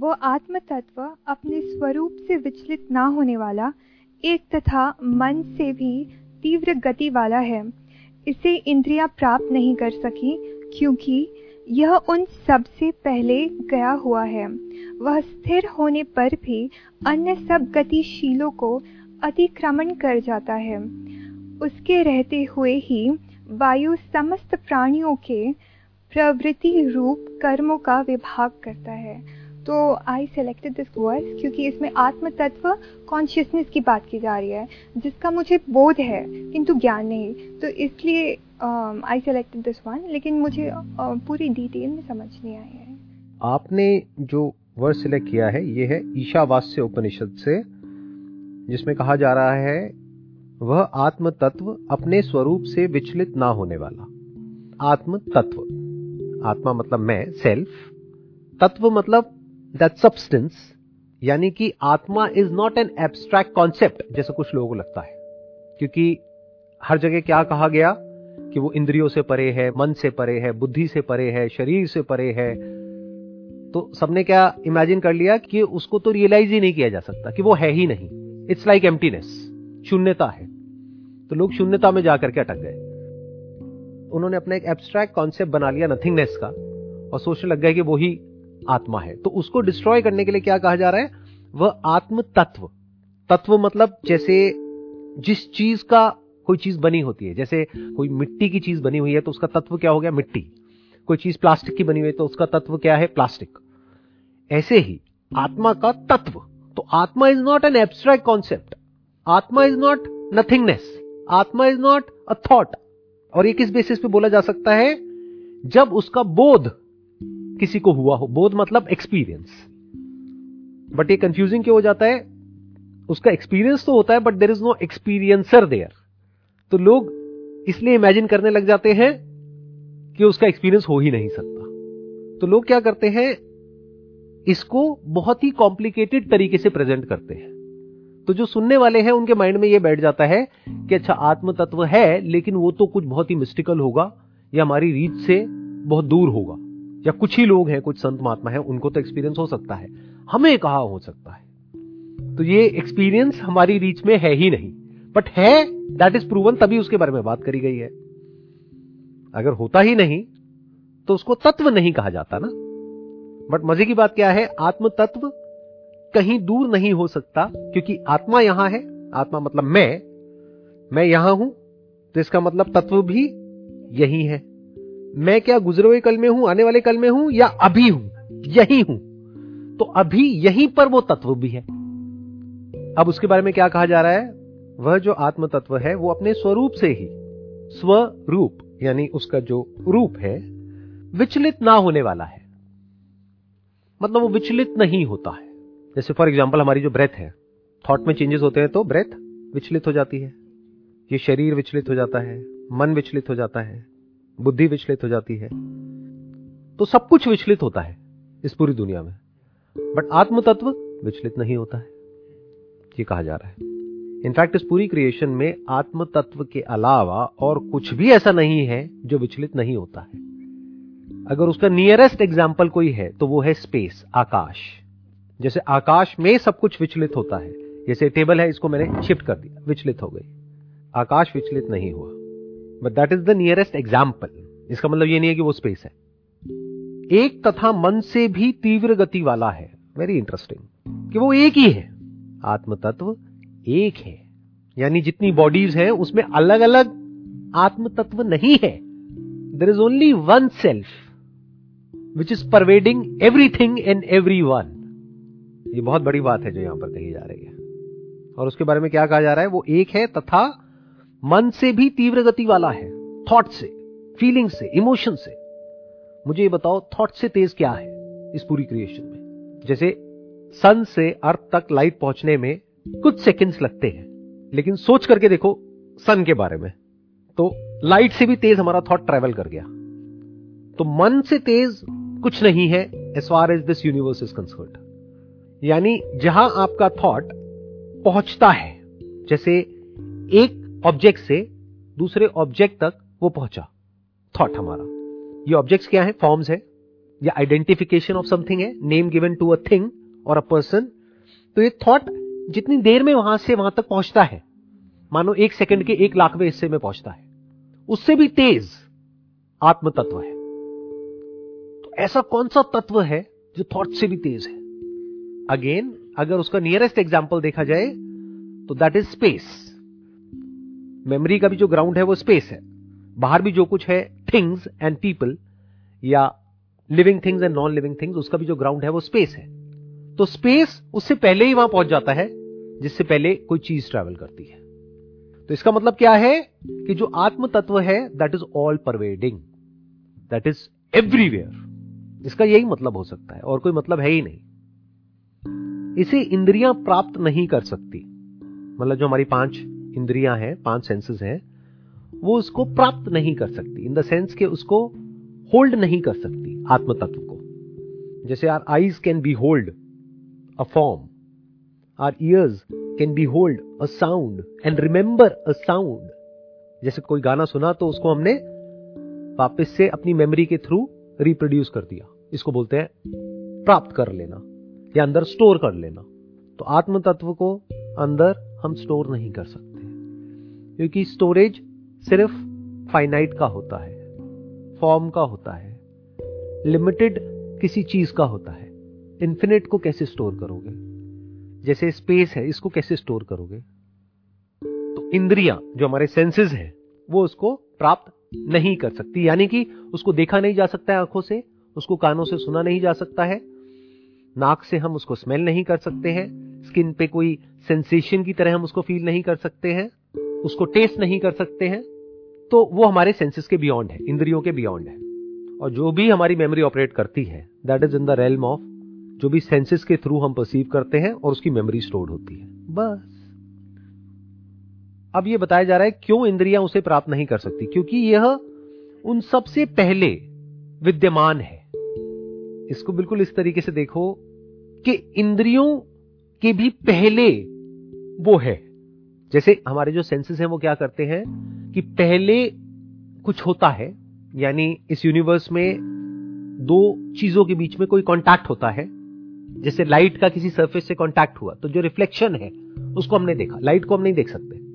वो आत्म तत्व अपने स्वरूप से विचलित ना होने वाला एक तथा मन से भी तीव्र गति वाला है। इसे इंद्रियां प्राप्त नहीं कर सकी क्योंकि यह उन सबसे पहले गया हुआ है। वह स्थिर होने पर भी अन्य सब गतिशीलों को अतिक्रमण कर जाता है। उसके रहते हुए ही वायु समस्त प्राणियों के प्रवृत्ति रूप कर्मों का विभाग करता है। तो आई सेलेक्टेड दिस वर्स क्योंकि इसमें आत्म तत्व कॉन्शियसनेस की बात की जा रही है, जिसका मुझे बोध है किंतु ज्ञान नहीं, तो इसलिए आई सेलेक्टेड दिस वन। लेकिन मुझे पूरी डिटेल में समझ नहीं आई है। आपने जो वर्स सेलेक्ट किया है ये है ईशावास्य उपनिषद से, जिसमें कहा जा रहा है वह आत्म तत्व अपने स्वरूप से विचलित ना होने वाला। आत्म तत्व, आत्मा मतलब मैं, सेल्फ, तत्व मतलब दैट सब्सटेंस, यानी कि आत्मा is not an abstract concept जैसा कुछ लोगों को लगता है, क्योंकि हर जगह क्या कहा गया कि वो इंद्रियों से परे है, मन से परे है, बुद्धि से परे है, शरीर से परे है। तो सबने क्या इमेजिन कर लिया कि उसको तो रियलाइज ही नहीं किया जा सकता कि वो है ही नहीं। इट्स लाइक एम्प्टीनेस, शून्यता है। तो लोग शून्यता में जाकर के अटक गए। उन्होंने अपना एक एब्स्ट्रैक्ट कॉन्सेप्ट बना लिया नथिंगनेस का और सोचने लग गए कि वो ही आत्मा है। तो उसको डिस्ट्रॉय करने के लिए क्या कहा जा रहा है, वह आत्म तत्व। तत्व मतलब जैसे जिस चीज का कोई चीज बनी होती है, जैसे कोई मिट्टी की चीज बनी हुई है तो उसका तत्व क्या हो गया, मिट्टी। कोई चीज प्लास्टिक की बनी हुई है तो उसका तत्व क्या है, प्लास्टिक। ऐसे ही आत्मा का तत्व। तो आत्मा is not an abstract concept, आत्मा इज नॉट नथिंगनेस, आत्मा इज नॉट अ थॉट। और ये किस बेसिस पे बोला जा सकता है, जब उसका बोध किसी को हुआ हो। बोध मतलब एक्सपीरियंस। बट ये कंफ्यूजिंग क्यों हो जाता है, उसका एक्सपीरियंस तो होता है but there is no experiencer there. तो लोग इसलिए इमेजिन करने लग जाते हैं कि उसका एक्सपीरियंस हो ही नहीं सकता। तो लोग क्या करते हैं, इसको बहुत ही कॉम्प्लिकेटेड तरीके से प्रेजेंट करते हैं। तो जो सुनने वाले हैं उनके माइंड में ये बैठ जाता है कि अच्छा आत्म तत्व है लेकिन वो तो कुछ बहुत ही मिस्टिकल होगा या हमारी रीच से बहुत दूर होगा, या कुछ ही लोग हैं, कुछ संत महात्मा हैं, उनको तो एक्सपीरियंस हो सकता है, हमें कहाँ हो सकता है। तो ये एक्सपीरियंस हमारी रीच में है ही नहीं, बट है, दैट इज प्रूवन, तभी उसके बारे में बात करी गई है। अगर होता ही नहीं तो उसको तत्व नहीं कहा जाता ना। बट मजे की बात क्या है, आत्म तत्व कहीं दूर नहीं हो सकता क्योंकि आत्मा यहां है। आत्मा मतलब मैं यहां हूं, तो इसका मतलब तत्व भी यही है। मैं क्या गुजरे हुए कल में हूं, आने वाले कल में हूं, या अभी हूं, यही हूं। तो अभी यहीं पर वो तत्व भी है। अब उसके बारे में क्या कहा जा रहा है, वह जो आत्म तत्व है वो अपने स्वरूप से ही, स्वरूप यानी उसका जो रूप है, विचलित ना होने वाला है। मतलब वो विचलित नहीं होता है। जैसे फॉर एग्जाम्पल हमारी जो ब्रेथ है, थॉट में चेंजेस होते हैं तो ब्रेथ विचलित हो जाती है, ये शरीर विचलित हो जाता है, मन विचलित हो जाता है, बुद्धि विचलित हो जाती है। तो सब कुछ विचलित होता है इस पूरी दुनिया में, बट आत्म तत्व विचलित नहीं होता है, ये कहा जा रहा है। इनफैक्ट इस पूरी क्रिएशन में आत्म तत्व के अलावा और कुछ भी ऐसा नहीं है जो विचलित नहीं होता है। अगर उसका नियरेस्ट एग्जाम्पल कोई है तो वो है स्पेस, आकाश। जैसे आकाश में सब कुछ विचलित होता है, जैसे टेबल है, इसको मैंने शिफ्ट कर दिया, विचलित हो गई, आकाश विचलित नहीं हुआ। But that is the nearest example. इसका मतलब ये नहीं है कि वो स्पेस है। एक तथा मन से भी तीव्र गति वाला है, वेरी इंटरेस्टिंग, कि वो एक ही है। आत्म तत्व एक है, यानी जितनी बॉडीज हैं उसमें अलग अलग आत्म तत्व नहीं है। There is only one self which is pervading everything and everyone. ये बहुत बड़ी बात है जो यहां पर कही जा रही है। और उसके बारे में क्या कहा जा रहा है, वो एक है तथा मन से भी तीव्र गति वाला है। थॉट से, फीलिंग से, इमोशन से। मुझे ये बताओ थॉट से तेज क्या है इस पूरी क्रिएशन में। जैसे सन से अर्थ तक लाइट पहुंचने में कुछ सेकंड्स लगते हैं, लेकिन सोच करके देखो सन के बारे में, तो लाइट से भी तेज हमारा थॉट ट्रेवल कर गया। तो मन से तेज कुछ नहीं है as far as this universe is concerned. यानी जहां आपका थॉट पहुंचता है, जैसे एक ऑब्जेक्ट से दूसरे ऑब्जेक्ट तक वो पहुंचा, थॉट हमारा। ये ऑब्जेक्ट्स क्या है, फॉर्म्स है, या आइडेंटिफिकेशन ऑफ समथिंग है, name given to a thing और अ पर्सन। तो ये थॉट जितनी देर में वहां से वहां तक पहुंचता है, मानो एक सेकंड के 1,00,000वें हिस्से में पहुंचता है, उससे भी तेज आत्म तत्व है। तो ऐसा कौन सा तत्व है जो थॉट से भी तेज है? अगेन, अगर उसका नियरेस्ट एग्जाम्पल देखा जाए तो दैट इज स्पेस। मेमोरी का भी जो ग्राउंड है वो स्पेस है। बाहर भी जो कुछ है, थिंग्स एंड पीपल या living things and non living things, उसका भी जो ग्राउंड है वो स्पेस है। तो स्पेस उससे पहले ही वहां पहुंच जाता है जिससे पहले कोई चीज ट्रैवल करती है। तो इसका मतलब क्या है कि जो आत्म तत्व है that is all pervading, that is everywhere. इसका यही मतलब हो सकता है, और कोई मतलब है ही नहीं। इसे इंद्रियां प्राप्त नहीं कर सकती, मतलब जो हमारी 5 इंद्रियां हैं, 5 सेंसेस हैं, वो उसको प्राप्त नहीं कर सकती, इन द सेंस के उसको होल्ड नहीं कर सकती आत्म तत्व को। जैसे our eyes can be hold a form, our ears can be hold a sound and remember a sound. जैसे कोई गाना सुना तो उसको हमने वापस से अपनी मेमोरी के थ्रू रिप्रोड्यूस कर दिया, इसको बोलते हैं प्राप्त कर लेना या अंदर स्टोर कर लेना। तो आत्म तत्व को अंदर हम स्टोर नहीं कर सकते, क्योंकि स्टोरेज सिर्फ फाइनाइट का होता है, फॉर्म का होता है, लिमिटेड किसी चीज का होता है। इन्फिनिट को कैसे स्टोर करोगे? जैसे स्पेस है, इसको कैसे स्टोर करोगे? तो इंद्रियां जो हमारे सेंसेस हैं, वो उसको प्राप्त नहीं कर सकती, यानी कि उसको देखा नहीं जा सकता है आंखों से, उसको कानों से सुना नहीं जा सकता है, नाक से हम उसको स्मेल नहीं कर सकते हैं, स्किन पे कोई सेंसेशन की तरह हम उसको फील नहीं कर सकते हैं, उसको टेस्ट नहीं कर सकते हैं। तो वो हमारे सेंसेस के बियॉन्ड है, इंद्रियों के बियॉन्ड है। और जो भी हमारी मेमोरी ऑपरेट करती है that is in the realm of जो भी सेंसेस के थ्रू हम परसीव करते हैं और उसकी मेमोरी स्टोर्ड होती है। बस अब ये बताया जा रहा है क्यों इंद्रियां उसे प्राप्त नहीं कर सकती, क्योंकि यह उन सबसे पहले विद्यमान है। इसको बिल्कुल इस तरीके से देखो कि इंद्रियों के भी पहले वो है। जैसे हमारे जो सेंसेस हैं वो क्या करते हैं कि पहले कुछ होता है, यानी इस यूनिवर्स में 2 चीजों के बीच में कोई कांटेक्ट होता है। जैसे लाइट का किसी सरफेस से कांटेक्ट हुआ तो जो रिफ्लेक्शन है उसको हमने देखा, लाइट को हम नहीं देख सकते।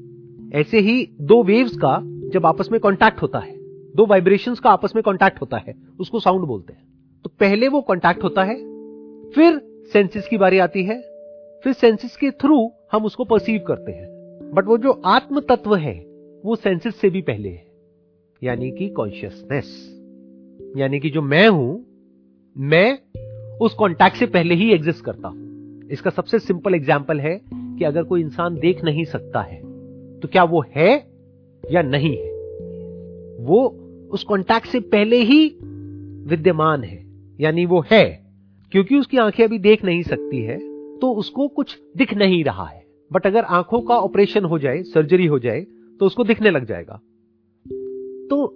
ऐसे ही 2 वेव्स का जब आपस में कांटेक्ट होता है, 2 वाइब्रेशंस का आपस में कांटेक्ट होता है, उसको साउंड बोलते हैं। तो पहले वो कांटेक्ट होता है, फिर सेंसेस की बारी आती है, फिर सेंसेस के थ्रू हम उसको परसीव करते हैं। बट वो जो आत्म तत्व है वो सेंसेस से भी पहले है, यानी कि कॉन्शियसनेस, यानी कि जो मैं हूं, मैं उस कांटेक्ट से पहले ही एग्जिस्ट करता हूं। इसका सबसे सिंपल एग्जांपल है कि अगर कोई इंसान देख नहीं सकता है तो क्या वो है या नहीं है? वो उस कांटेक्ट से पहले ही विद्यमान है, यानी वो है। क्योंकि उसकी आंखें अभी देख नहीं सकती है तो उसको कुछ दिख नहीं रहा है, बट अगर आंखों का ऑपरेशन हो जाए, सर्जरी हो जाए तो उसको दिखने लग जाएगा। तो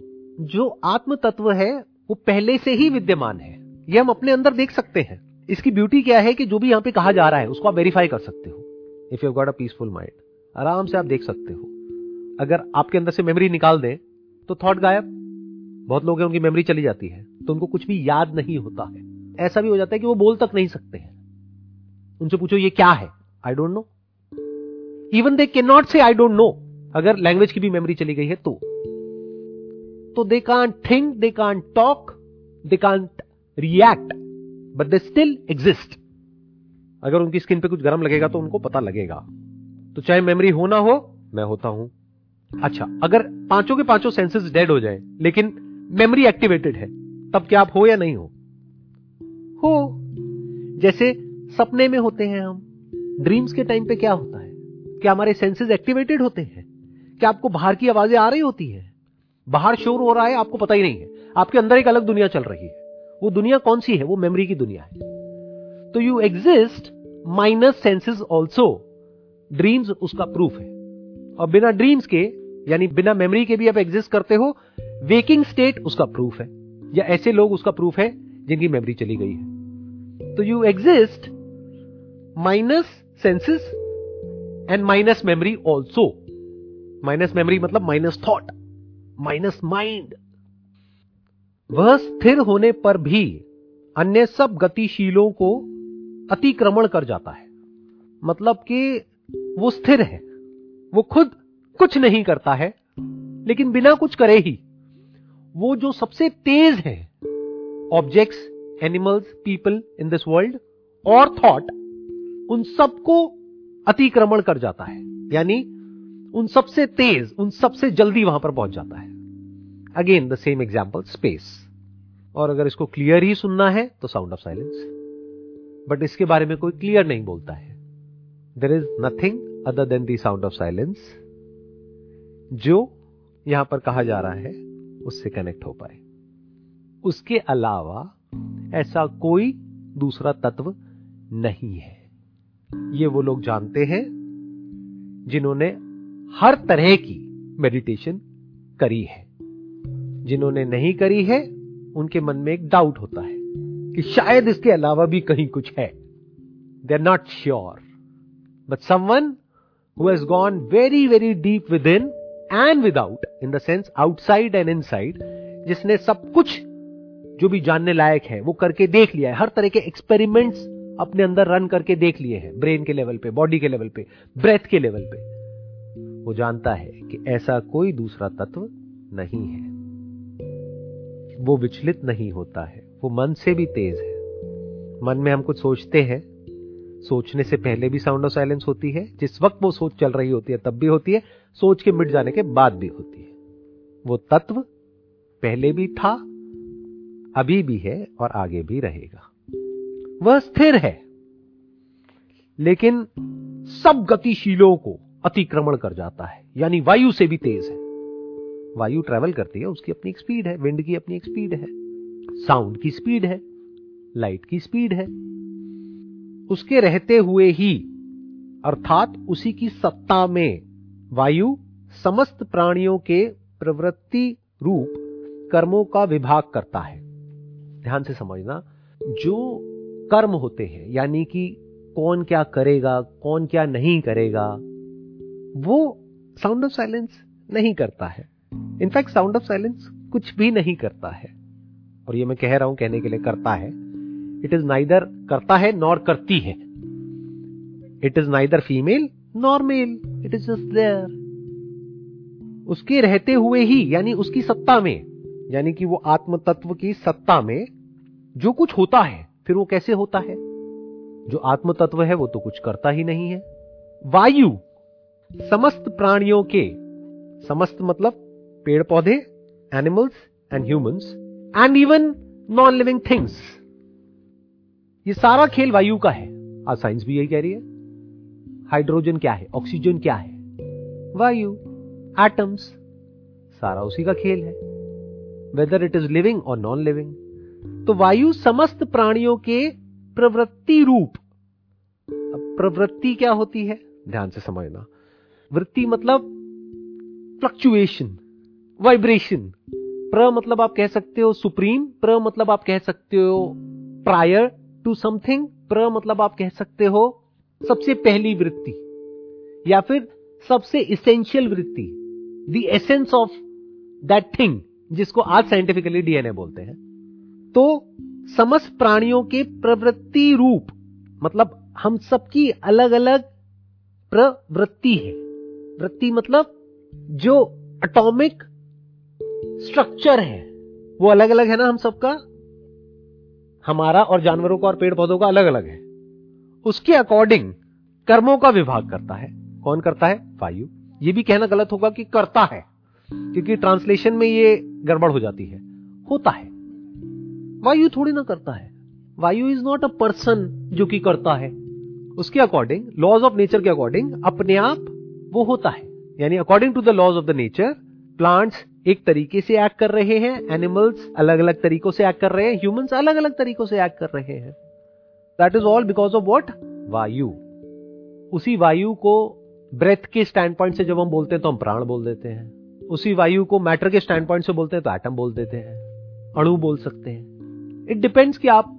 जो आत्म तत्व है वो पहले से ही विद्यमान है, ये हम अपने अंदर देख सकते हैं। इसकी ब्यूटी क्या है कि जो भी यहां पे कहा जा रहा है उसको आप वेरीफाई कर सकते हो। If you have got a peaceful mind, आराम से आप देख सकते हो। अगर आपके अंदर से मेमोरी निकाल दें तो थॉट गायब। बहुत लोग हैं उनकी मेमोरी चली जाती है तो उनको कुछ भी याद नहीं होता है। ऐसा भी हो जाता है कि वो बोल तक नहीं सकते हैं। उनसे पूछो ये क्या है, I don't know. Even they can not say I don't know, अगर लैंग्वेज की भी मेमोरी चली गई है तो they can't think, they can't talk, they can't react, but they still exist. अगर उनकी स्किन पे कुछ गर्म लगेगा तो उनको पता लगेगा। तो चाहे मेमोरी हो ना हो, मैं होता हूं। अच्छा, अगर 5 के 5 सेंसेस डेड हो जाए लेकिन मेमोरी एक्टिवेटेड है, तब क्या आप हो या नहीं हो? हो। जैसे सपने में होते हैं हम, ड्रीम्स के टाइम पे क्या होता है? क्या हमारे सेंसेस एक्टिवेटेड होते हैं? क्या आपको बाहर की आवाजें आ रही होती है? बाहर शोर हो रहा है, आपको पता ही नहीं है, आपके अंदर एक अलग दुनिया चल रही है। वो दुनिया कौन सी है? वो मेमोरी की दुनिया है। तो you exist minus senses also. Dreams उसका प्रूफ है। और बिना ड्रीम्स के, यानी बिना मेमोरी के भी आप एग्जिस्ट करते हो। वेकिंग स्टेट उसका प्रूफ है, या ऐसे लोग उसका प्रूफ है जिनकी मेमोरी चली गई है। तो you exist minus senses and minus memory also. Minus memory मतलब माइनस थॉट, माइनस माइंड। वह स्थिर होने पर भी अन्य सब गतिशीलों को अतिक्रमण कर जाता है, मतलब कि वो स्थिर है, वो खुद कुछ नहीं करता है लेकिन बिना कुछ करे ही वो जो सबसे तेज है objects, animals, people in this world और थॉट, उन सबको अतिक्रमण कर जाता है, यानी उन सबसे तेज, उन सबसे जल्दी वहां पर पहुंच जाता है। Again the same example space. और अगर इसको क्लियर ही सुनना है तो साउंड ऑफ साइलेंस, बट इसके बारे में कोई क्लियर नहीं बोलता है। There is nothing other than the sound of silence जो यहां पर कहा जा रहा है उससे कनेक्ट हो पाए। उसके अलावा ऐसा कोई दूसरा तत्व नहीं है। ये वो लोग जानते हैं जिन्होंने हर तरह की मेडिटेशन करी है। जिन्होंने नहीं करी है उनके मन में एक डाउट होता है कि शायद इसके अलावा भी कहीं कुछ है। They are not sure, but someone who has gone very very deep within and without, in the sense outside and inside, जिसने सब कुछ जो भी जानने लायक है वो करके देख लिया है। हर तरह के एक्सपेरिमेंट्स अपने अंदर रन करके देख लिए हैं, ब्रेन के लेवल पे, बॉडी के लेवल पे, ब्रेथ के लेवल पे। वो जानता है कि ऐसा कोई दूसरा तत्व नहीं है। वो विचलित नहीं होता है, वो मन से भी तेज है। मन में हम कुछ सोचते हैं, सोचने से पहले भी साउंड ऑफ साइलेंस होती है, जिस वक्त वो सोच चल रही होती है तब भी होती है, सोच के मिट जाने के बाद भी होती है। वो तत्व पहले भी था, अभी भी है और आगे भी रहेगा। वह स्थिर है लेकिन सब गतिशीलों को अतिक्रमण कर जाता है, यानी वायु से भी तेज है। वायु ट्रेवल करती है, उसकी अपनी एक स्पीड है, विंड की अपनी एक स्पीड है, साउंड की स्पीड है, लाइट की स्पीड है। उसके रहते हुए ही, अर्थात उसी की सत्ता में, वायु समस्त प्राणियों के प्रवृत्ति रूप कर्मों का विभाग करता है। ध्यान से समझना, जो कर्म होते हैं, यानी कि कौन क्या करेगा, कौन क्या नहीं करेगा, वो साउंड ऑफ साइलेंस नहीं करता है। इनफैक्ट साउंड ऑफ साइलेंस कुछ भी नहीं करता है। और ये मैं कह रहा हूं कहने के लिए करता है, इट इज नाइदर करता है नॉर करती है। It is neither female nor male, it is just there. उसके रहते हुए ही, यानी उसकी सत्ता में, यानी कि वो आत्म तत्व की सत्ता में जो कुछ होता है, फिर वो कैसे होता है? जो आत्म तत्व है वो तो कुछ करता ही नहीं है। वायु समस्त प्राणियों के, समस्त मतलब पेड़ पौधे, animals and humans and even non living things, ये सारा खेल वायु का है। आज साइंस भी यही कह रही है। हाइड्रोजन क्या है, ऑक्सीजन क्या है, वायु, एटम्स, सारा उसी का खेल है, वेदर इट इज लिविंग और नॉन लिविंग। तो वायु समस्त प्राणियों के प्रवृत्ति रूप। अब प्रवृत्ति क्या होती है, ध्यान से समझना। वृत्ति मतलब फ्लक्चुएशन, वाइब्रेशन। प्र मतलब आप कह सकते हो सुप्रीम, प्र मतलब आप कह सकते हो प्रायर टू समथिंग, प्र मतलब आप कह सकते हो सबसे पहली वृत्ति या फिर सबसे इसेंशियल वृत्ति, the essence of that thing, जिसको आज साइंटिफिकली डीएनए बोलते हैं। तो समस्त प्राणियों के प्रवृत्ति रूप मतलब हम सबकी अलग अलग प्रवृत्ति है। वृत्ति मतलब जो एटॉमिक स्ट्रक्चर है वो अलग अलग है ना, हम सबका, हमारा और जानवरों का और पेड़ पौधों का अलग अलग है। उसके अकॉर्डिंग कर्मों का विभाग करता है। कौन करता है? वायु। ये भी कहना गलत होगा कि करता है, क्योंकि ट्रांसलेशन में ये गड़बड़ हो जाती है। होता है, वायु थोड़ी ना करता है। वायु इज नॉट अ पर्सन जो कि करता है। उसके अकॉर्डिंग, लॉज ऑफ नेचर के अकॉर्डिंग, अपने आप वो होता है, यानी according to the laws of the nature. Plants एक तरीके से एक्ट कर रहे हैं, एनिमल्स अलग अलग तरीकों से एक्ट कर रहे हैं, ह्यूमंस अलग अलग तरीकों से एक्ट कर रहे हैं। That is all because of what? वायु। उसी वायु को ब्रेथ के स्टैंड पॉइंट से जब हम बोलते हैं तो हम प्राण बोल देते हैं। उसी वायु को मैटर के स्टैंड पॉइंट से बोलते हैं तो एटम बोल देते हैं, अणु बोल सकते हैं। इट डिपेंड्स कि आप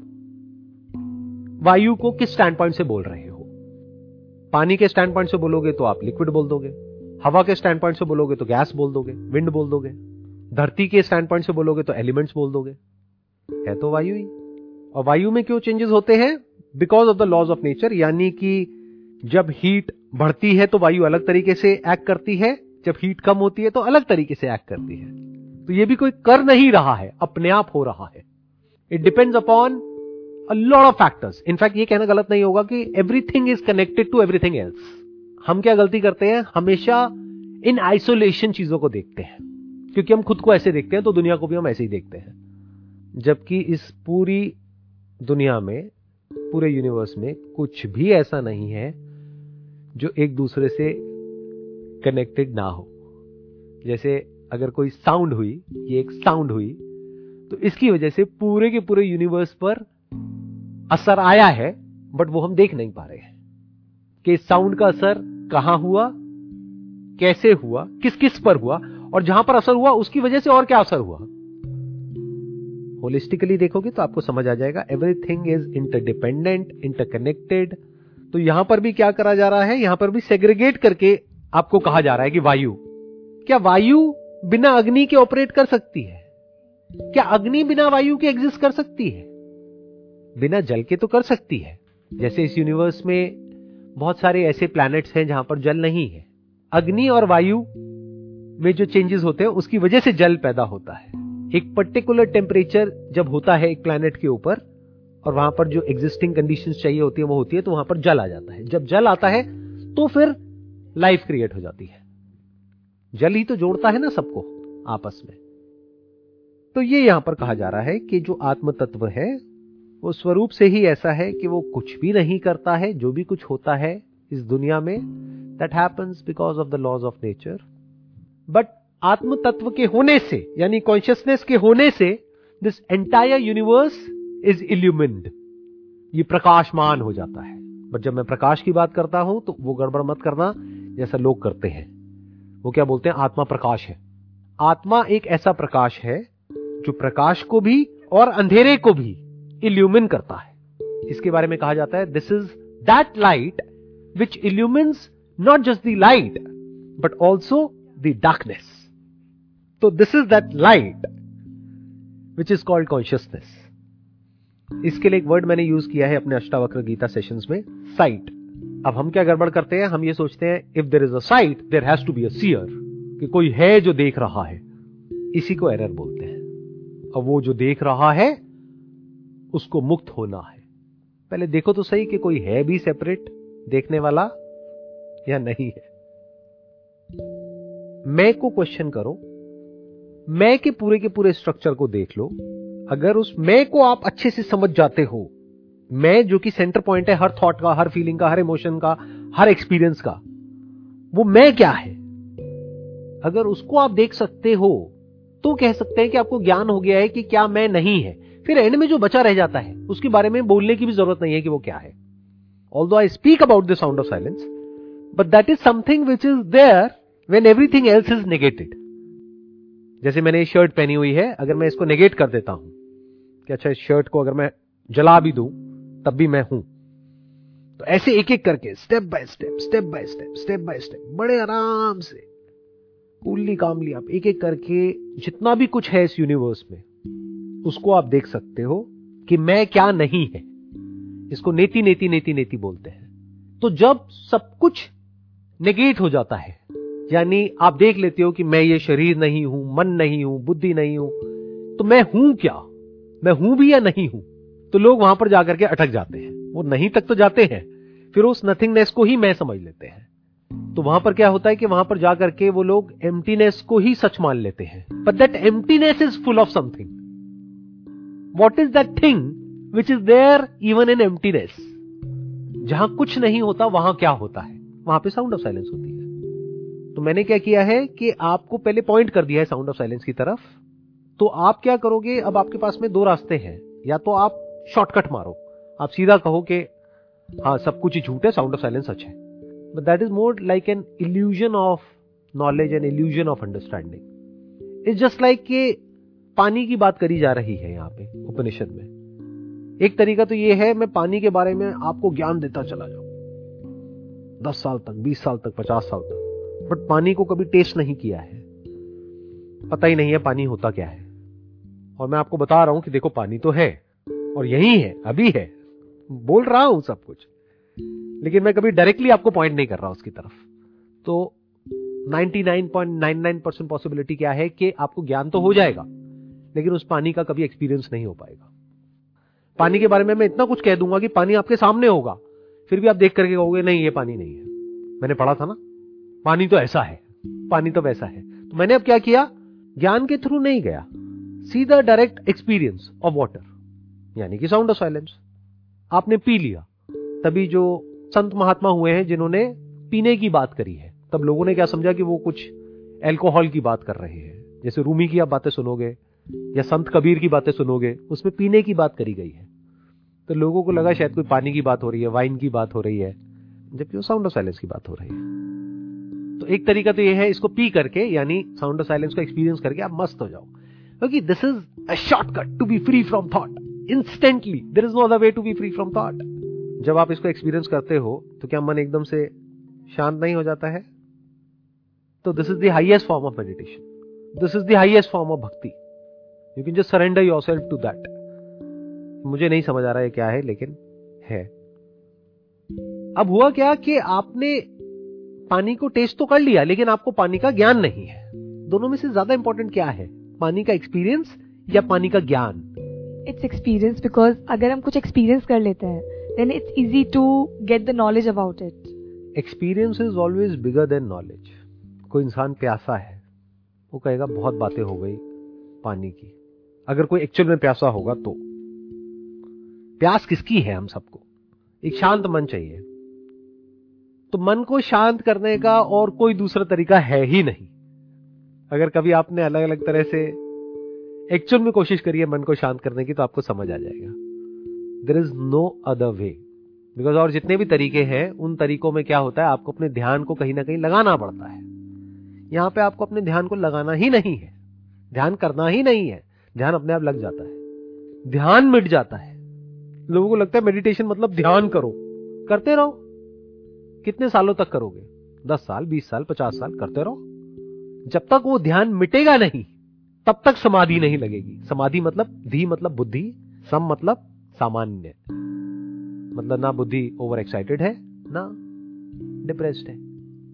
वायु को किस स्टैंड पॉइंट से बोल रहे हो। पानी के स्टैंड पॉइंट से बोलोगे तो आप लिक्विड बोल दोगे, हवा के स्टैंड पॉइंट से बोलोगे तो गैस बोल दोगे, विंड बोल दोगे, धरती के स्टैंड पॉइंट से बोलोगे तो एलिमेंट्स बोल दोगे। है तो वायु ही। और वायु में क्यों चेंजेस होते हैं? Because of the laws of nature, यानी कि जब हीट बढ़ती है तो वायु अलग तरीके से एक्ट करती है, जब हीट कम होती है तो अलग तरीके से एक्ट करती है। तो ये भी कोई कर नहीं रहा है, अपने आप हो रहा है। It depends upon a lot of factors. In fact ये कहना गलत नहीं होगा कि everything is connected to everything else. हम क्या गलती करते हैं, हमेशा इन आइसोलेशन चीजों को देखते हैं, क्योंकि हम खुद को ऐसे देखते हैं तो दुनिया को भी हम ऐसे ही देखते हैं। जबकि इस पूरी दुनिया में, पूरे यूनिवर्स में कुछ भी ऐसा नहीं है जो एक दूसरे से कनेक्टेड ना हो। जैसे अगर कोई साउंड हुई, ये एक साउंड हुई, तो इसकी वजह से पूरे के पूरे यूनिवर्स पर असर आया है, बट वो हम देख नहीं पा रहे हैं कि साउंड का असर कहां हुआ, कैसे हुआ, किस किस पर हुआ, और जहां पर असर हुआ उसकी वजह से और क्या असर हुआ। होलिस्टिकली देखोगे तो आपको समझ आ जाएगा, एवरीथिंग इज इंटरडिपेंडेंट, इंटरकनेक्टेड। तो यहां पर भी क्या करा जा रहा है, यहां पर भी सेग्रीगेट करके आपको कहा जा रहा है कि वायु, क्या वायु बिना अग्नि के ऑपरेट कर सकती है? क्या अग्नि बिना वायु के एग्जिस्ट कर सकती है? बिना जल के तो कर सकती है। जैसे इस यूनिवर्स में बहुत सारे ऐसे प्लैनेट्स हैं जहां पर जल नहीं है। अग्नि और वायु में जो चेंजेस होते हैं उसकी वजह से जल पैदा होता है। एक पर्टिकुलर टेम्परेचर जब होता है एक प्लैनेट के ऊपर, और वहां पर जो एग्जिस्टिंग कंडीशंस चाहिए होती है वो होती है, तो वहां पर जल आ जाता है। जब जल आता है तो फिर लाइफ क्रिएट हो जाती है। जल ही तो जोड़ता है ना सबको आपस में। तो ये यहां पर कहा जा रहा है कि जो आत्म तत्व है वो स्वरूप से ही ऐसा है कि वो कुछ भी नहीं करता है। जो भी कुछ होता है इस दुनिया में, that happens because of the laws of nature. But आत्म तत्व के होने से, यानी कॉन्शियसनेस के होने से, this entire universe is illumined, ये प्रकाशमान हो जाता है। बट जब मैं प्रकाश की बात करता हूं तो वो गड़बड़ मत करना जैसा लोग करते हैं। वो क्या बोलते हैं, आत्मा प्रकाश है। आत्मा एक ऐसा प्रकाश है जो प्रकाश को भी और अंधेरे को भी इल्यूमिन करता है। इसके बारे में कहा जाता है, this is that light which illumines not just the light but also the darkness. तो this is that light which is called consciousness. इसके लिए एक वर्ड मैंने यूज किया है अपने अष्टावक्र गीता सेशंस में, साइट। अब हम क्या गड़बड़ करते हैं, हम ये सोचते हैं if there is a sight there has to be a seer, कि कोई है जो देख रहा है। इसी को एरर बोलते हैं। अब वो जो देख रहा है उसको मुक्त होना है। पहले देखो तो सही कि कोई है भी सेपरेट देखने वाला या नहीं है। मैं को क्वेश्चन करो, मैं के पूरे स्ट्रक्चर को देख लो। अगर उस मैं को आप अच्छे से समझ जाते हो, मैं जो कि सेंटर पॉइंट है हर थॉट का, हर फीलिंग का, हर इमोशन का, हर एक्सपीरियंस का, वो मैं क्या है, अगर उसको आप देख सकते हो तो कह सकते हैं कि आपको ज्ञान हो गया है कि क्या मैं नहीं है। फिर एंड में जो बचा रह जाता है उसके बारे में बोलने की भी जरूरत नहीं है कि वो क्या है। Although I speak about the sound of silence, but that is something which is there when everything else is negated. जैसे मैंने ये शर्ट पहनी हुई है, अगर मैं इसको नेगेट कर देता हूं कि अच्छा इस शर्ट को अगर मैं जला भी दूं तब भी मैं हूं, तो ऐसे एक एक करके step by step, step by step, step by step, बड़े आराम से, कूली कामली आप एक एक करके जितना भी कुछ है इस यूनिवर्स में उसको आप देख सकते हो कि मैं क्या नहीं है। इसको नेति नेति नेति नेति बोलते हैं। तो जब सब कुछ नेगेट हो जाता है, यानी आप देख लेते हो कि मैं ये शरीर नहीं हूं, मन नहीं हूं, बुद्धि नहीं हूं, तो मैं हूं क्या, मैं हूं भी या नहीं हूं? तो लोग वहां पर जाकर के अटक जाते हैं, वो नहीं तक तो जाते हैं, फिर उस नथिंगनेस को ही मैं समझ लेते हैं। तो वहां पर क्या होता है कि वहां पर जाकर के वो लोग एम्प्टीनेस को ही सच मान लेते हैं। But that emptiness is full of something. What is that thing which is there even in emptiness? जहां कुछ नहीं होता वहां क्या होता है? वहां पे साउंड ऑफ साइलेंस होती है। तो मैंने क्या किया है कि आपको पहले पॉइंट कर दिया है साउंड ऑफ साइलेंस की तरफ। तो आप क्या करोगे, अब आपके पास में दो रास्ते हैं, या तो आप शॉर्टकट मारो, आप सीधा कहो कि हाँ सब कुछ ही झूठ है, साउंड ऑफ साइलेंस सच है। But that is more like an illusion of knowledge and illusion of understanding. It's just like के पानी की बात करी जा रही है यहाँ पे उपनिषद में। एक तरीका तो ये है, मैं पानी के बारे में आपको ज्ञान देता चला जाऊं 10 साल तक, 20 साल तक, 50 साल तक, बट पानी को कभी टेस्ट नहीं किया है, पता ही नहीं है पानी होता क्या है। और मैं आपको बता रहा हूं कि देखो पानी तो है और यही है, अभी है, बोल रहा हूं सब कुछ, लेकिन मैं कभी डायरेक्टली आपको पॉइंट नहीं कर रहा उसकी तरफ। तो 99.99% पॉसिबिलिटी क्या है कि आपको ज्ञान तो हो जाएगा, लेकिन उस पानी का कभी एक्सपीरियंस नहीं हो पाएगा। पानी के बारे में मैं इतना कुछ कह दूंगा कि पानी आपके सामने होगा, फिर भी आप देख करके कहोगे नहीं ये पानी नहीं है, मैंने पढ़ा था ना, पानी तो ऐसा है, पानी तो वैसा है। तो मैंने अब क्या किया, ज्ञान के थ्रू नहीं गया, सीधा डायरेक्ट एक्सपीरियंस ऑफ वाटर, यानी कि साउंड ऑफ साइलेंस आपने पी लिया। तभी जो संत महात्मा हुए हैं जिन्होंने पीने की बात करी है, तब लोगों ने क्या समझा कि वो कुछ एल्कोहल की बात कर रहे हैं। जैसे रूमी की आप बातें सुनोगे या संत कबीर की बातें सुनोगे, उसमें पीने की बात करी गई है, तो लोगों को लगा शायद कोई पानी की बात हो रही है, वाइन की बात हो रही है, जबकि वो साउंड ऑफ साइलेंस की बात हो रही है। तो एक तरीका तो ये है, इसको पी करके यानी साउंड ऑफ साइलेंस को एक्सपीरियंस करके आप मस्त हो जाओ, क्योंकि this is a shortcut to be free from thought instantly, there is no other way to be free from thought. जब आप इसको एक्सपीरियंस करते हो तो क्या मन एकदम से शांत नहीं हो जाता है? तो this is the highest form of meditation, this is the highest form of bhakti. You can just surrender yourself to that. मुझे नहीं समझ आ रहा है क्या है, लेकिन है। अब हुआ क्या कि आपने पानी को टेस्ट तो कर लिया, लेकिन आपको पानी का ज्ञान नहीं है। दोनों में से ज्यादा इंपॉर्टेंट क्या है, पानी का एक्सपीरियंस या पानी का ज्ञान? इट्स एक्सपीरियंस, बिकॉज अगर हम कुछ एक्सपीरियंस कर लेते हैं then it's easy to get the knowledge about it. Experience is always bigger than knowledge. कोई इंसान प्यासा है, वो कहेगा बहुत बातें हो गई पानी की, अगर कोई एक्चुअल में प्यासा होगा तो। प्यास किसकी है? हम सबको एक शांत मन चाहिए, तो मन को शांत करने का और कोई दूसरा तरीका है ही नहीं। अगर कभी आपने अलग अलग तरह से एक्चुअल में कोशिश करी है मन को शांत करने की, तो आपको समझ आ जाएगा there is no other way, because और जितने भी तरीके हैं उन तरीकों में क्या होता है, आपको अपने ध्यान को कहीं ना कहीं लगाना पड़ता है। यहां पे आपको अपने ध्यान को लगाना ही नहीं है, ध्यान करना ही नहीं है, ध्यान अपने आप लग जाता है, ध्यान मिट जाता है। लोगों को लगता है मेडिटेशन मतलब ध्यान करो, करते रहो। कितने सालों तक करोगे? 10 साल, 20 साल, 50 साल करते रहो। जब तक वो ध्यान मिटेगा नहीं तब तक समाधि नहीं लगेगी। समाधि मतलब धी मतलब बुद्धि, सम मतलब सामान्य, मतलब ना बुद्धि ओवर एक्साइटेड है ना डिप्रेस्ड है।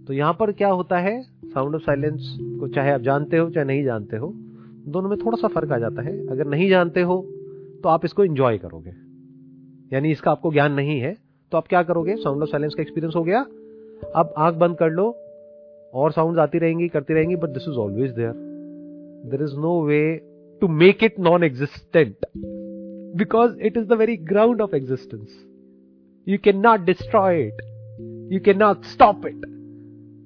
तो यहां पर क्या होता है, साउंड ऑफ साइलेंस को चाहे आप जानते हो चाहे नहीं जानते हो, दोनों में थोड़ा सा फर्क आ जाता है। अगर नहीं जानते हो तो आप इसको एंजॉय करोगे, यानी इसका आपको ज्ञान नहीं है तो आप क्या करोगे, साउंड ऑफ साइलेंस का एक्सपीरियंस हो गया, अब आंख बंद कर लो और साउंड आती रहेंगी, करती रहेंगी, but this is always there. There is no way to make it non existent, because it is the very ground of existence. You can not destroy it, you can not stop it,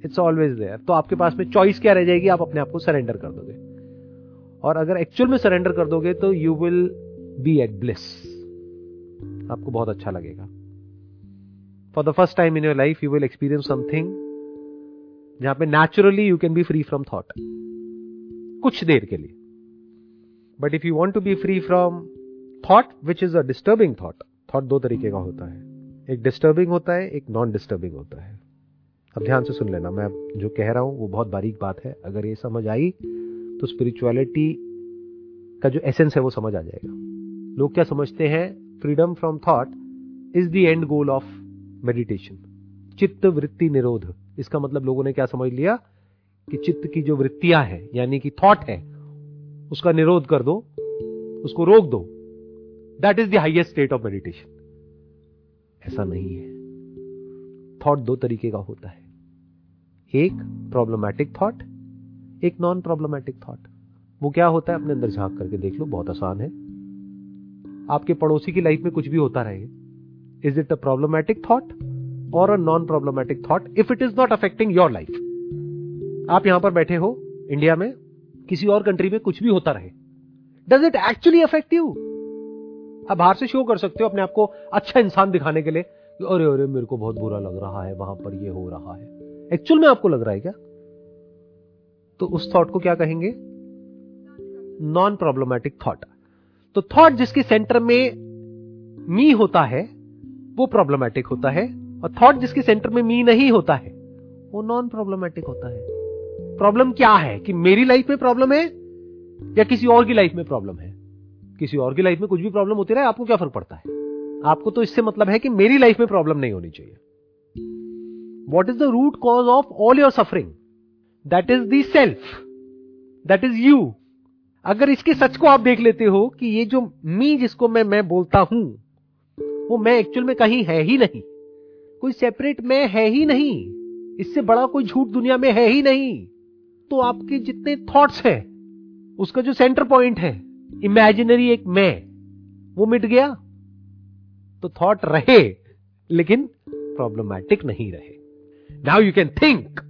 it's always there. तो आपके पास में choice क्या रह जाएगी, आप अपने आप को सरेंडर कर दोगे, और अगर एक्चुअल में सरेंडर कर दोगे तो you will be at bliss, आपको बहुत अच्छा लगेगा। For the first time in your life you will experience something जहां पे naturally you can be free from thought कुछ देर के लिए। But if you want to be free from thought which is a disturbing thought, thought दो तरीके का होता है, एक डिस्टर्बिंग होता है, एक नॉन डिस्टर्बिंग होता है। अब ध्यान से सुन लेना, मैं जो कह रहा हूं वो बहुत बारीक बात है, अगर ये समझ आई तो स्पिरिचुअलिटी का जो एसेंस है वो समझ आ जाएगा। लोग क्या समझते हैं, freedom from thought is the end goal of meditation, चित्त वृत्ति निरोध। इसका मतलब लोगों ने क्या समझ लिया कि चित्त की जो वृत्तियां हैं यानी कि थॉट है, उसका निरोध कर दो, उसको रोक दो, that is the highest state of meditation. ऐसा नहीं है। थॉट दो तरीके का होता है, एक प्रॉब्लमैटिक थॉट, एक नॉन प्रॉब्लमैटिक थॉट। वो क्या होता है, अपने अंदर झांक करके देख लो, बहुत आसान है। आपके पड़ोसी की लाइफ में कुछ भी होता रहे, is it a problematic thought और a non problematic thought if it is not affecting your life. आप यहां पर बैठे हो इंडिया में, किसी और कंट्री में कुछ भी होता रहे, does it actually affect you? आप बाहर से शो कर सकते हो अपने आप को अच्छा इंसान दिखाने के लिए, अरे अरे मेरे को बहुत बुरा लग रहा है वहां पर, ये हो रहा है, एक्चुअल में आपको लग रहा है क्या? तो उस थॉट को क्या कहेंगे, नॉन प्रॉब्लमैटिक थॉट। तो थॉट जिसके सेंटर में मी होता है वो प्रॉब्लमैटिक होता है, और थॉट जिसके सेंटर में मी नहीं होता है वो नॉन प्रॉब्लमैटिक होता है। प्रॉब्लम क्या है, कि मेरी लाइफ में प्रॉब्लम है या किसी और की लाइफ में प्रॉब्लम है? किसी और की लाइफ में कुछ भी प्रॉब्लम होती रहे, आपको क्या फर्क पड़ता है? आपको तो इससे मतलब है कि मेरी लाइफ में प्रॉब्लम नहीं होनी चाहिए। What is the root cause of all your suffering? That is the self. That is you. अगर इसके सच को आप देख लेते हो कि ये जो मी जिसको मैं बोलता हूं, वो मैं एक्चुअल में कहीं है ही नहीं, कोई सेपरेट मैं है ही नहीं, इससे बड़ा कोई झूठ दुनिया में है ही नहीं। तो आपके जितने थॉट्स हैं, उसका जो सेंटर पॉइंट है, इमेजिनरी एक मैं, वो मिट गया, तो थॉट रहे लेकिन प्रॉब्लमैटिक नहीं रहे। Now you can think,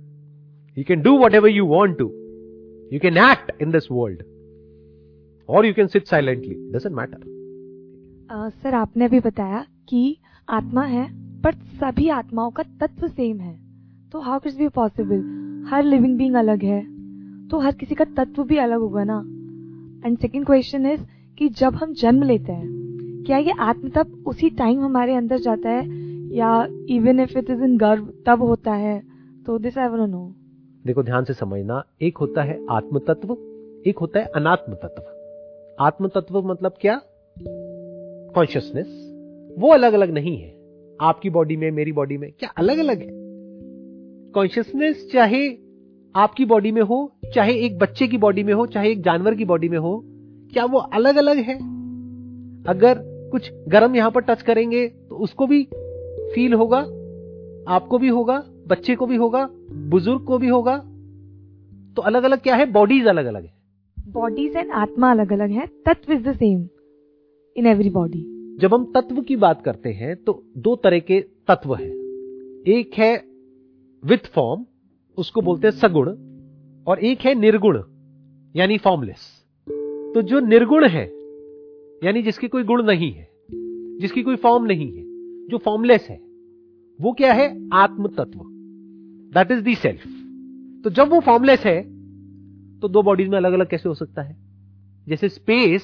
you can do whatever you want to, you can act in this world, or you can sit silently, doesn't matter. Sir, आपने अभी बताया कि आत्मा है पर सभी आत्माओं का तत्व सेम है, तो how could it be possible? हर लिविंग बीइंग अलग है, तो हर किसी का तत्व भी अलग होगा ना। एंड सेकेंड क्वेश्चन इज कि जब हम जन्म लेते हैं, क्या ये आत्म तब उसी टाइम हमारे अंदर जाता है या even if it is in गर्भ तब होता है? तो this I want to know. देखो ध्यान से समझना, एक होता है आत्म तत्व, एक होता है अनात्म तत्व। आत्म तत्व मतलब क्या? कॉन्शियसनेस। वो अलग अलग नहीं है, आपकी बॉडी में मेरी बॉडी में क्या अलग अलग है? कॉन्शियसनेस चाहे आपकी बॉडी में हो, चाहे एक बच्चे की बॉडी में हो, चाहे एक जानवर की बॉडी में हो, क्या वो अलग अलग है? अगर कुछ गर्म यहां पर टच करेंगे तो उसको भी फील होगा, आपको भी होगा, बच्चे को भी होगा, बुजुर्ग को भी होगा। तो अलग अलग क्या है? बॉडीज अलग अलग है, बॉडीज एंड आत्मा अलग अलग है, तत्व is the same in every body. जब हम तत्व की बात करते हैं तो दो तरह के तत्व हैं। एक है विथ फॉर्म, उसको बोलते हैं सगुण, और एक है निर्गुण यानी फॉर्मलेस। तो जो निर्गुण है यानी जिसकी कोई गुण नहीं है, जिसकी कोई फॉर्म नहीं है, जो फॉर्मलेस है, वो क्या है? आत्म तत्व, दैट इज दी सेल्फ। तो जब वो फॉर्मलेस है तो दो बॉडीज में अलग अलग कैसे हो सकता है? जैसे स्पेस,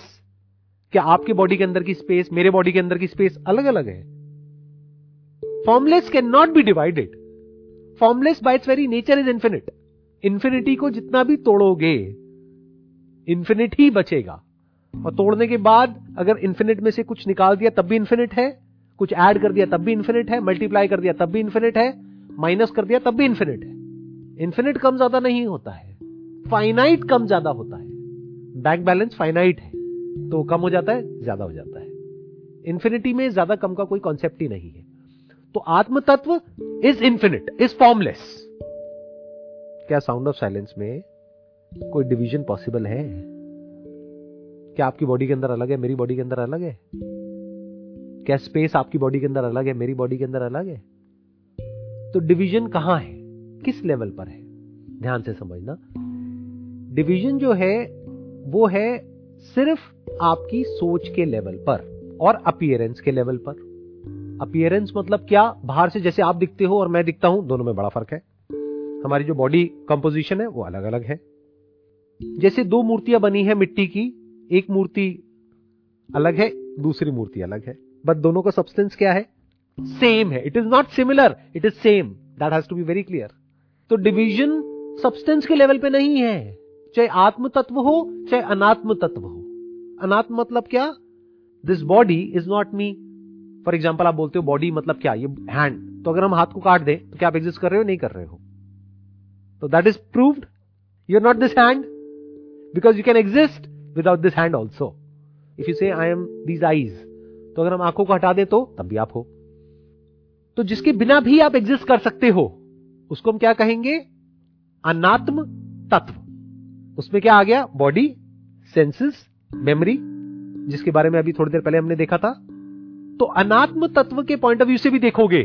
क्या आपके बॉडी के अंदर की स्पेस मेरे बॉडी के अंदर की स्पेस अलग अलग है? Formless can not be divided. Formless by its very nature is infinite. Infinity को जितना भी तोड़ोगे इन्फिनिट ही बचेगा, और तोड़ने के बाद अगर इन्फिनिट में से कुछ निकाल दिया तब भी इन्फिनिट है, कुछ ऐड कर दिया तब भी इन्फिनिट है, मल्टीप्लाई कर दिया तब भी इन्फिनिट है, माइनस कर दिया तब भी इन्फिनिट है। इन्फिनिट कम ज्यादा नहीं होता है, फाइनाइट कम ज्यादा होता है। बैंक बैलेंस फाइनाइट है तो कम हो जाता है, ज्यादा हो जाता है। इन्फिनिटी में ज्यादा कम का कोई कॉन्सेप्ट ही नहीं है। तो आत्म तत्व इज इन्फिनिट, इज फॉर्मलेस। क्या साउंड ऑफ साइलेंस में कोई डिवीजन पॉसिबल है? क्या आपकी बॉडी के अंदर अलग है, मेरी बॉडी के अंदर अलग है? क्या स्पेस आपकी बॉडी के अंदर अलग है, मेरी बॉडी के अंदर अलग है? तो डिवीजन कहां है, किस लेवल पर है? ध्यान से समझना, डिवीजन जो है वो है सिर्फ आपकी सोच के लेवल पर और अपीयरेंस के लेवल पर। अपीयरेंस मतलब क्या? बाहर से जैसे आप दिखते हो और मैं दिखता हूं, दोनों में बड़ा फर्क है। हमारी जो बॉडी कंपोजिशन है वो अलग अलग है। जैसे दो मूर्तियां बनी है मिट्टी की, एक मूर्ति अलग है, दूसरी मूर्ति अलग है, बट दोनों का सब्सटेंस क्या है? सेम है। It is not similar, it is same. That has to be very clear. तो डिवीजन सब्सटेंस के लेवल पे नहीं है, चाहे आत्म तत्व हो चाहे अनात्म तत्व हो। अनात्म मतलब क्या? This body is not me. For example आप बोलते हो बॉडी मतलब क्या, ये हैंड, तो अगर हम हाथ को काट दें तो क्या आप एग्जिस्ट कर रहे हो? नहीं कर रहे हो। तो that is proved, you are not this hand because you can exist without this hand also. If you say I M these eyes, तो अगर हम आंखों को हटा दें तो तब भी आप हो। तो जिसके बिना भी आप एग्जिस्ट कर सकते हो उसको हम क्या कहेंगे? अनात्म तत्व। उसमें क्या आ गया? बॉडी, सेंसेस, मेमोरी, जिसके बारे में अभी थोड़ी देर पहले हमने देखा था। तो अनात्म तत्व के पॉइंट ऑफ व्यू से भी देखोगे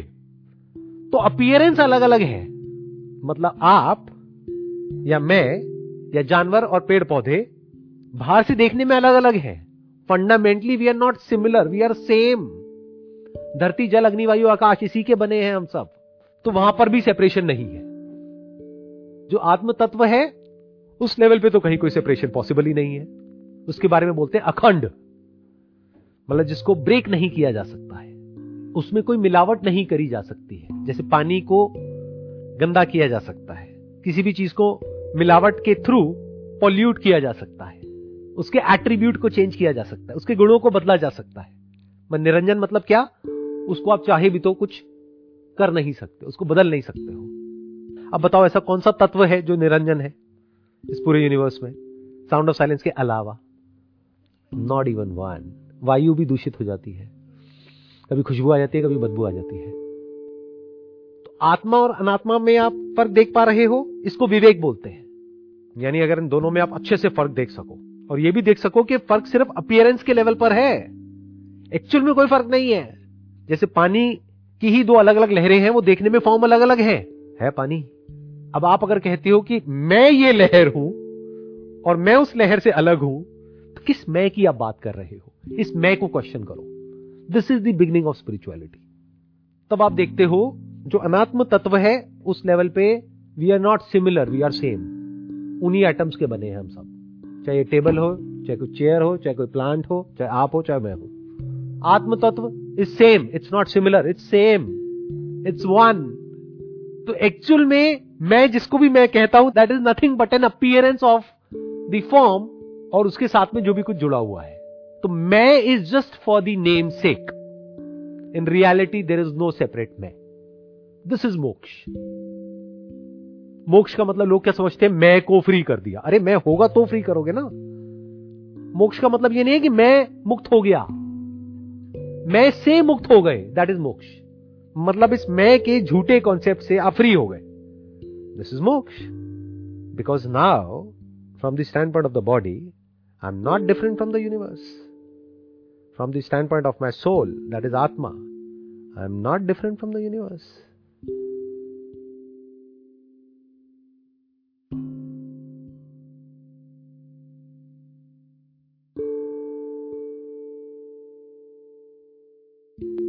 तो अपीयरेंस अलग अलग है, मतलब आप या मैं या जानवर और पेड़ पौधे बाहर से देखने में अलग अलग है। Fundamentally we are not similar, we are same. धरती, जल, अग्नि, वायु, आकाश, इसी के बने हैं हम सब। तो वहां पर भी सेपरेशन नहीं है। जो आत्म तत्व है उस लेवल पे तो कहीं कोई सेपरेशन पॉसिबल ही नहीं है। उसके बारे में बोलते हैं अखंड, मतलब जिसको ब्रेक नहीं किया जा सकता है, उसमें कोई मिलावट नहीं करी जा सकती है। जैसे पानी को गंदा किया जा सकता है, किसी भी चीज को मिलावट के थ्रू पॉल्यूट किया जा सकता है, उसके एट्रीब्यूट को चेंज किया जा सकता है, उसके गुणों को बदला जा सकता है। निरंजन मतलब क्या, उसको आप चाहे भी तो कुछ कर नहीं सकते, उसको बदल नहीं सकते हो। अब बताओ ऐसा कौन सा तत्व है जो निरंजन है इस पूरे यूनिवर्स में, साउंड ऑफ साइलेंस के अलावा? Not even one. वायु भी दूषित हो जाती है, कभी खुशबू आ जाती है, कभी बदबू आ जाती है। तो आत्मा और अनात्मा में आप फर्क देख पा रहे हो, इसको विवेक बोलते हैं। यानी अगर इन दोनों में आप अच्छे से फर्क देख सको और यह भी देख सको कि फर्क सिर्फ अपीयरेंस के लेवल पर है, एक्चुअल में कोई फर्क नहीं है। जैसे पानी की ही दो अलग अलग लहरें हैं, वो देखने में फॉर्म अलग अलग है पानी। अब आप अगर कहते हो कि मैं ये लहर हूं और मैं उस लहर से अलग हूं, तो किस मैं की आप बात कर रहे हो? इस मैं को क्वेश्चन करो। This is the beginning of spirituality. तब आप देखते हो जो अनात्म तत्व है उस लेवल पे we are not similar, we are same. उन्हीं एटम्स के बने हैं हम सब, चाहे टेबल हो, चाहे कोई चेयर हो, चाहे कोई प्लांट हो, चाहे आप हो, चाहे मैं हो। आत्म तत्व is same, it's not similar, it's same, it's one. तो एक्चुअल में मैं जिसको भी मैं कहता हूं, that is nothing but an appearance of the form और उसके साथ में जो भी कुछ जुड़ा हुआ है। तो मैं is just for the name sec. In reality there is no separate मैं। This is moksha. मोक्ष का मतलब लोग क्या समझते हैं, मैं को फ्री कर दिया। अरे मैं होगा तो फ्री करोगे ना। मोक्ष का मतलब ये नहीं है कि मैं मुक्त हो गया, मैं से मुक्त हो गए, दैट इज मोक्ष। मतलब इस मैं के झूठे कॉन्सेप्ट से आप फ्री हो गए, this is moksha. Because now from the standpoint of the body, I am not different from the universe. From the standpoint of my soul, that is Atma, I am not different from the universe.